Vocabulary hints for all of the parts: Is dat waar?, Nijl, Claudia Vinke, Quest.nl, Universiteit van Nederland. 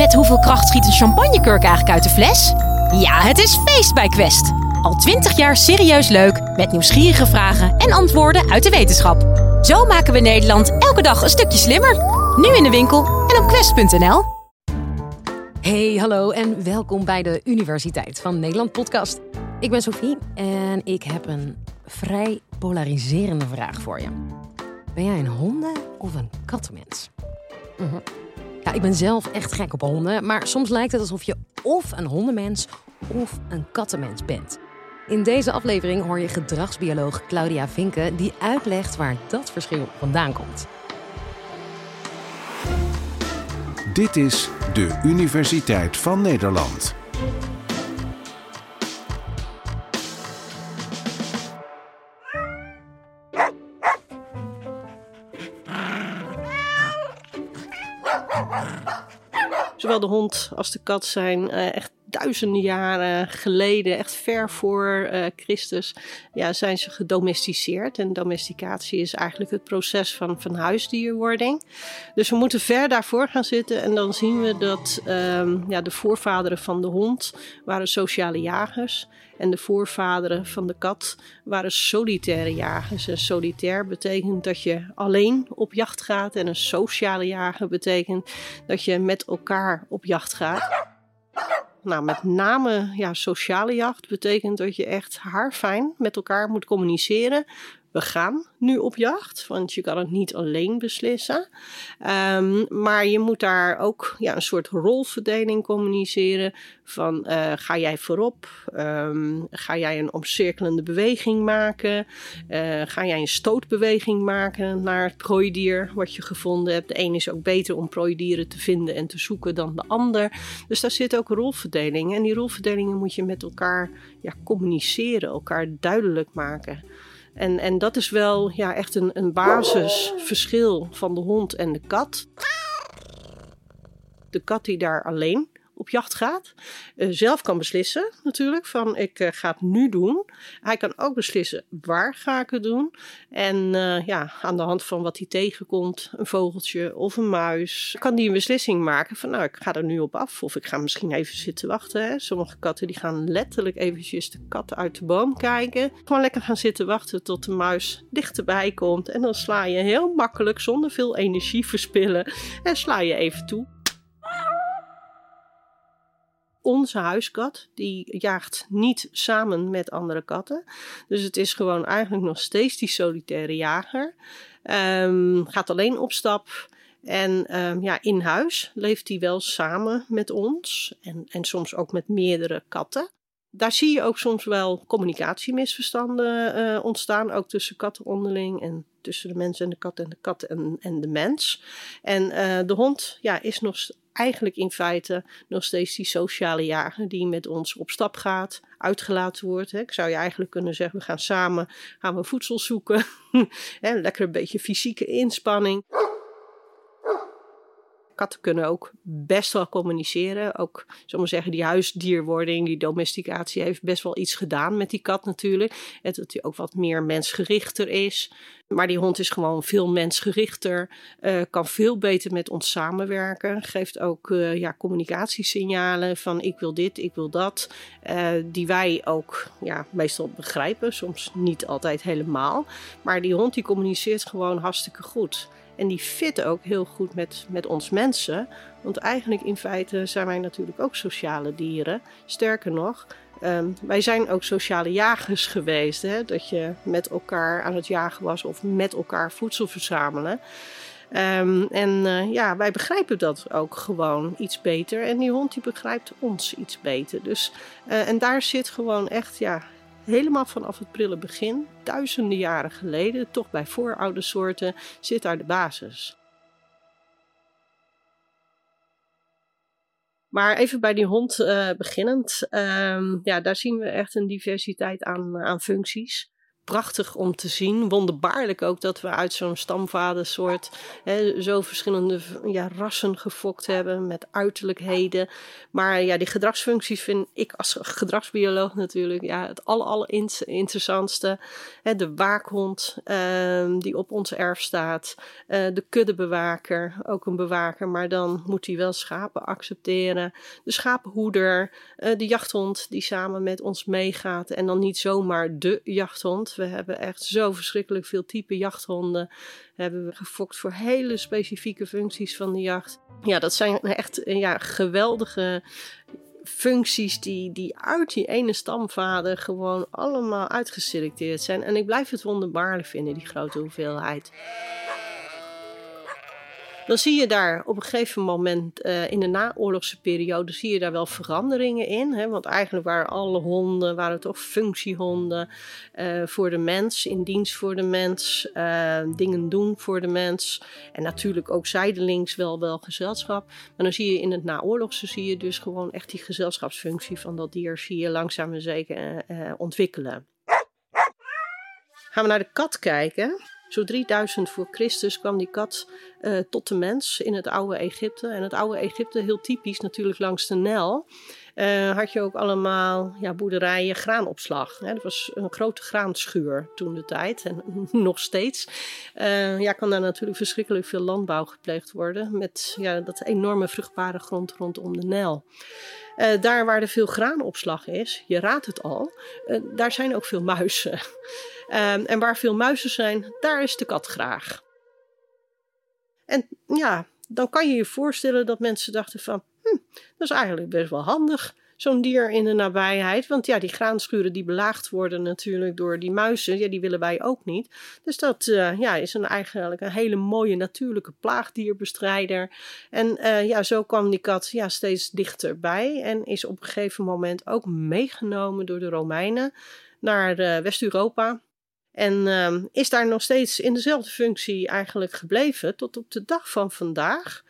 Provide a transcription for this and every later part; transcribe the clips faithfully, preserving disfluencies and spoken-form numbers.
Met hoeveel kracht schiet een champagnekurk eigenlijk uit de fles? Ja, het is feest bij Quest. Al twintig jaar serieus leuk, met nieuwsgierige vragen en antwoorden uit de wetenschap. Zo maken we Nederland elke dag een stukje slimmer. Nu in de winkel en op Quest punt n l. Hey, hallo en welkom bij de Universiteit van Nederland podcast. Ik ben Sophie en ik heb een vrij polariserende vraag voor je. Ben jij een honden- of een kattenmens? Mm-hmm. Ja, ik ben zelf echt gek op honden, maar soms lijkt het alsof je of een hondenmens of een kattenmens bent. In deze aflevering hoor je gedragsbioloog Claudia Vinke, die uitlegt waar dat verschil vandaan komt. Dit is de Universiteit van Nederland. Zowel de hond als de kat zijn uh, echt duizenden jaren geleden, echt ver voor uh, Christus, ja, zijn ze gedomesticeerd. En domesticatie is eigenlijk het proces van, van huisdierwording. Dus we moeten ver daarvoor gaan zitten en dan zien we dat um, ja, de voorvaderen van de hond waren sociale jagers. En de voorvaderen van de kat waren solitaire jagers. En solitair betekent dat je alleen op jacht gaat. En een sociale jager betekent dat je met elkaar op jacht gaat. Nou, met name ja, sociale jacht betekent dat je echt haarfijn met elkaar moet communiceren. We gaan nu op jacht, want je kan het niet alleen beslissen. Um, maar je moet daar ook ja, een soort rolverdeling communiceren. Van uh, ga jij voorop? Um, ga jij een omcirkelende beweging maken? Uh, ga jij een stootbeweging maken naar het prooidier wat je gevonden hebt? De een is ook beter om prooidieren te vinden en te zoeken dan de ander. Dus daar zit ook rolverdeling. En die rolverdelingen moet je met elkaar ja, communiceren, elkaar duidelijk maken. En, en dat is wel ja, echt een, een basisverschil van de hond en de kat. De kat die daar alleen op jacht gaat, uh, zelf kan beslissen natuurlijk van ik uh, ga het nu doen. Hij kan ook beslissen waar ga ik het doen. En uh, ja, aan de hand van wat hij tegenkomt, een vogeltje of een muis, kan hij een beslissing maken van nou ik ga er nu op af of ik ga misschien even zitten wachten. Hè. Sommige katten die gaan letterlijk eventjes de kat uit de boom kijken. Gewoon lekker gaan zitten wachten tot de muis dichterbij komt en dan sla je heel makkelijk zonder veel energie verspillen en sla je even toe. Onze huiskat, die jaagt niet samen met andere katten. Dus het is gewoon eigenlijk nog steeds die solitaire jager. Um, gaat alleen op stap. En um, ja, in huis leeft hij wel samen met ons. En, en soms ook met meerdere katten. Daar zie je ook soms wel communicatiemisverstanden uh, ontstaan. Ook tussen katten onderling en tussen de mens en de kat en de kat en, en de mens. En uh, de hond ja, is nog eigenlijk in feite nog steeds die sociale jager die met ons op stap gaat, uitgelaten wordt. Ik zou je eigenlijk kunnen zeggen, we gaan samen gaan we voedsel zoeken. Lekker een beetje fysieke inspanning. Katten kunnen ook best wel communiceren. Ook, zullen we zeggen, die huisdierwording, die domesticatie heeft best wel iets gedaan met die kat natuurlijk. En dat hij ook wat meer mensgerichter is. Maar die hond is gewoon veel mensgerichter. Uh, kan veel beter met ons samenwerken. Geeft ook uh, ja, communicatiesignalen van ik wil dit, ik wil dat. Uh, die wij ook ja, meestal begrijpen. Soms niet altijd helemaal. Maar die hond die communiceert gewoon hartstikke goed. En die fit ook heel goed met, met ons mensen. Want eigenlijk in feite zijn wij natuurlijk ook sociale dieren. Sterker nog, um, wij zijn ook sociale jagers geweest. Hè? Dat je met elkaar aan het jagen was of met elkaar voedsel verzamelen. Um, en uh, ja, wij begrijpen dat ook gewoon iets beter. En die hond die begrijpt ons iets beter. Dus, uh, en daar zit gewoon echt... ja. Helemaal vanaf het prille begin, duizenden jaren geleden, toch bij vooroude soorten, zit daar de basis. Maar even bij die hond uh, beginnend, um, ja, daar zien we echt een diversiteit aan, aan functies. prachtig om te zien. Wonderbaarlijk ook dat we uit zo'n stamvadersoort hè, zo verschillende ja, rassen gefokt hebben met uiterlijkheden. Maar ja, die gedragsfunctie vind ik als gedragsbioloog natuurlijk ja, het aller, aller interessantste. Hè, de waakhond eh, die op ons erf staat. Eh, de kuddebewaker, ook een bewaker, maar dan moet hij wel schapen accepteren. De schapenhoeder, eh, de jachthond die samen met ons meegaat en dan niet zomaar de jachthond. We hebben echt zo verschrikkelijk veel type jachthonden. Hebben we gefokt voor hele specifieke functies van de jacht. Ja, dat zijn echt ja, geweldige functies die, die uit die ene stamvader gewoon allemaal uitgeselecteerd zijn. En ik blijf het wonderbaarlijk vinden, die grote hoeveelheid. Dan zie je daar op een gegeven moment uh, in de naoorlogse periode zie je daar wel veranderingen in. Hè? Want eigenlijk waren alle honden, waren toch functiehonden uh, voor de mens, in dienst voor de mens, uh, dingen doen voor de mens. En natuurlijk ook zijdelings wel wel gezelschap. Maar dan zie je in het naoorlogse zie je dus gewoon echt die gezelschapsfunctie van dat dier zie je langzaam en zeker uh, ontwikkelen. Gaan we naar de kat kijken. Zo drieduizend voor Christus kwam die kat uh, tot de mens in het oude Egypte. En het oude Egypte, heel typisch natuurlijk langs de Nijl, uh, had je ook allemaal ja, boerderijen, graanopslag. Hè. Dat was een grote graanschuur toen de tijd en nog steeds. Uh, ja, kan daar natuurlijk verschrikkelijk veel landbouw gepleegd worden met ja, dat enorme vruchtbare grond rondom de Nijl. Uh, daar waar er veel graanopslag is, je raadt het al, uh, daar zijn ook veel muizen. Uh, en waar veel muizen zijn, daar is de kat graag. En ja, dan kan je je voorstellen dat mensen dachten van, hm, dat is eigenlijk best wel handig. Zo'n dier in de nabijheid. Want ja, die graanschuren die belaagd worden natuurlijk door die muizen. Ja, die willen wij ook niet. Dus dat uh, ja, is een, eigenlijk een hele mooie natuurlijke plaagdierbestrijder. En uh, ja, zo kwam die kat ja, steeds dichterbij. En is op een gegeven moment ook meegenomen door de Romeinen naar uh, West-Europa. En uh, is daar nog steeds in dezelfde functie eigenlijk gebleven tot op de dag van vandaag.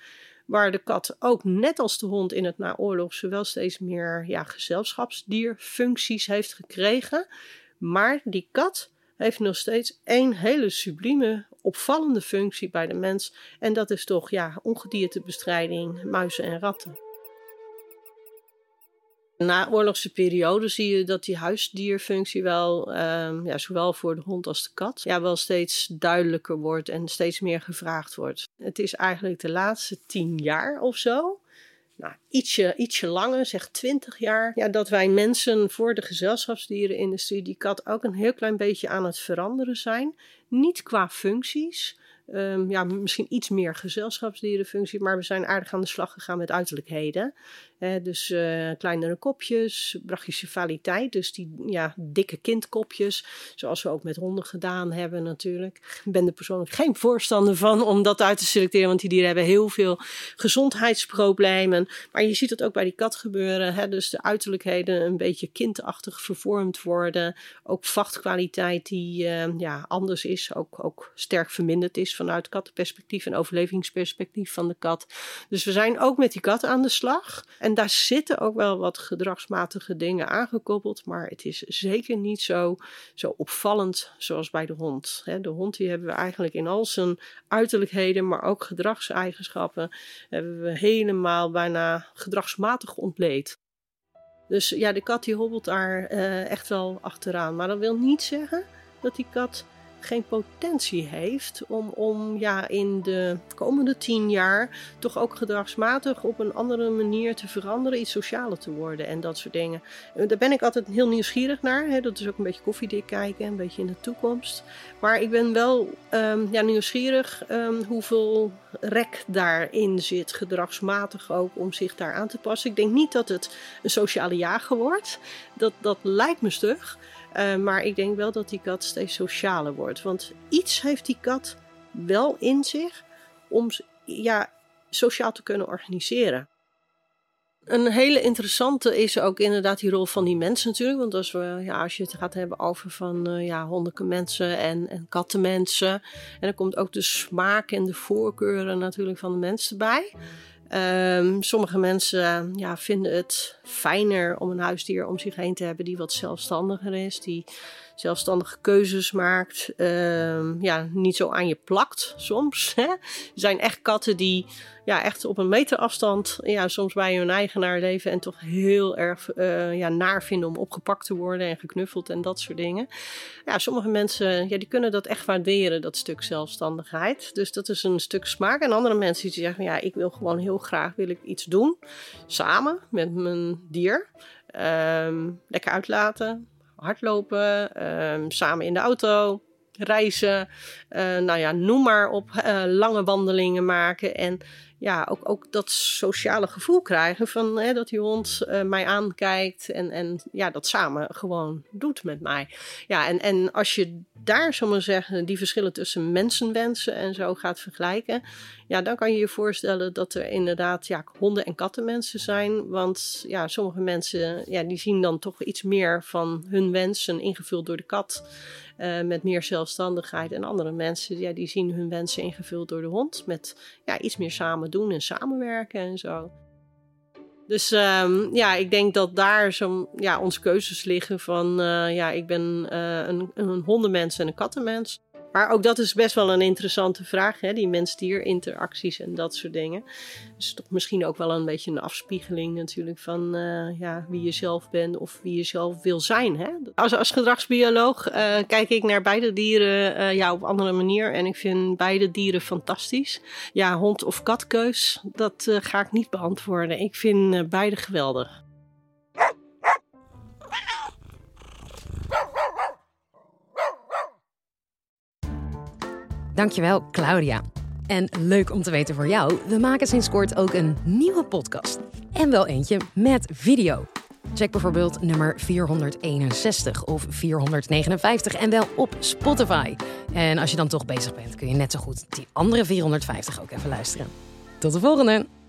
Waar de kat ook net als de hond in het naoorlogse wel steeds meer ja, gezelschapsdierfuncties heeft gekregen. Maar die kat heeft nog steeds één hele sublieme, opvallende functie bij de mens. En dat is toch ja, ongediertebestrijding, muizen en ratten. Na de oorlogse periode zie je dat die huisdierfunctie wel, um, ja, zowel voor de hond als de kat, ja, wel steeds duidelijker wordt en steeds meer gevraagd wordt. Het is eigenlijk de laatste tien jaar of zo, nou, ietsje, ietsje langer, zeg twintig jaar, ja, dat wij mensen voor de gezelschapsdierenindustrie, die kat ook een heel klein beetje aan het veranderen zijn. Niet qua functies. Um, ja, misschien iets meer gezelschapsdierenfunctie, maar we zijn aardig aan de slag gegaan met uiterlijkheden. Eh, dus uh, kleinere kopjes, brachycefaliteit, dus die ja, dikke kindkopjes, zoals we ook met honden gedaan hebben natuurlijk. Ik ben er persoonlijk geen voorstander van om dat uit te selecteren, want die dieren hebben heel veel gezondheidsproblemen. Maar je ziet dat ook bij die kat gebeuren, hè? Dus de uiterlijkheden een beetje kindachtig vervormd worden. Ook vachtkwaliteit die uh, ja, anders is, ook, ook sterk verminderd is vanuit kattenperspectief en overlevingsperspectief van de kat. Dus we zijn ook met die kat aan de slag. En daar zitten ook wel wat gedragsmatige dingen aangekoppeld. Maar het is zeker niet zo, zo opvallend zoals bij de hond. De hond die hebben we eigenlijk in al zijn uiterlijkheden, maar ook gedragseigenschappen, hebben we helemaal bijna gedragsmatig ontleed. Dus ja, de kat die hobbelt daar uh, echt wel achteraan. Maar dat wil niet zeggen dat die kat geen potentie heeft om, om ja, in de komende tien jaar toch ook gedragsmatig op een andere manier te veranderen, iets socialer te worden en dat soort dingen. Daar ben ik altijd heel nieuwsgierig naar. Hè. Dat is ook een beetje koffiedik kijken, een beetje in de toekomst. Maar ik ben wel um, ja, nieuwsgierig um, hoeveel rek daarin zit, gedragsmatig ook, om zich daar aan te passen. Ik denk niet dat het een sociale jager wordt. Dat, dat lijkt me stug. Uh, maar ik denk wel dat die kat steeds socialer wordt. Want iets heeft die kat wel in zich om ja, sociaal te kunnen organiseren. Een hele interessante is ook inderdaad die rol van die mensen natuurlijk. Want als, we, ja, als je het gaat hebben over van uh, ja, hondenmensen en, en kattenmensen. En dan komt ook de smaak en de voorkeuren natuurlijk van de mensen bij. Um, sommige mensen ja, vinden het fijner om een huisdier om zich heen te hebben die wat zelfstandiger is, die zelfstandige keuzes maakt. Uh, ja, niet zo aan je plakt soms. Hè? Er zijn echt katten die ja, echt op een meter afstand ja, soms bij hun eigenaar leven. En toch heel erg uh, ja, naar vinden om opgepakt te worden en geknuffeld en dat soort dingen. Ja, sommige mensen ja, die kunnen dat echt waarderen, dat stuk zelfstandigheid. Dus dat is een stuk smaak. En andere mensen die zeggen, ja, ik wil gewoon heel graag wil ik iets doen. Samen met mijn dier. Um, lekker uitlaten. Hardlopen, um, samen in de auto, reizen, uh, nou ja, noem maar op, uh, lange wandelingen maken. En ja, ook, ook dat sociale gevoel krijgen van hè, dat die hond uh, mij aankijkt en, en ja, dat samen gewoon doet met mij. Ja, en, en als je daar, zullen we zeggen, die verschillen tussen mensenwensen en zo gaat vergelijken, ja, dan kan je je voorstellen dat er inderdaad ja, honden- en kattenmensen zijn. Want ja, sommige mensen ja, die zien dan toch iets meer van hun wensen ingevuld door de kat uh, met meer zelfstandigheid. En andere mensen ja, die zien hun wensen ingevuld door de hond met ja, iets meer samen doen en samenwerken en zo. Dus um, ja, ik denk dat daar zo, ja, onze keuzes liggen van uh, ja, ik ben uh, een, een hondenmens en een kattenmens. Maar ook dat is best wel een interessante vraag, hè? Die mens-dier-interacties en dat soort dingen. Dus toch misschien ook wel een beetje een afspiegeling natuurlijk van uh, ja, wie je zelf bent of wie je zelf wil zijn. Hè? Als, als gedragsbioloog uh, kijk ik naar beide dieren uh, ja, op andere manier en ik vind beide dieren fantastisch. Ja, hond- of katkeus, dat uh, ga ik niet beantwoorden. Ik vind uh, beide geweldig. Dankjewel, Claudia. En leuk om te weten voor jou, we maken sinds kort ook een nieuwe podcast. En wel eentje met video. Check bijvoorbeeld nummer vierhonderdeenenzestig of vierhonderdnegenenvijftig en wel op Spotify. En als je dan toch bezig bent, kun je net zo goed die andere vierhonderdvijftig ook even luisteren. Tot de volgende!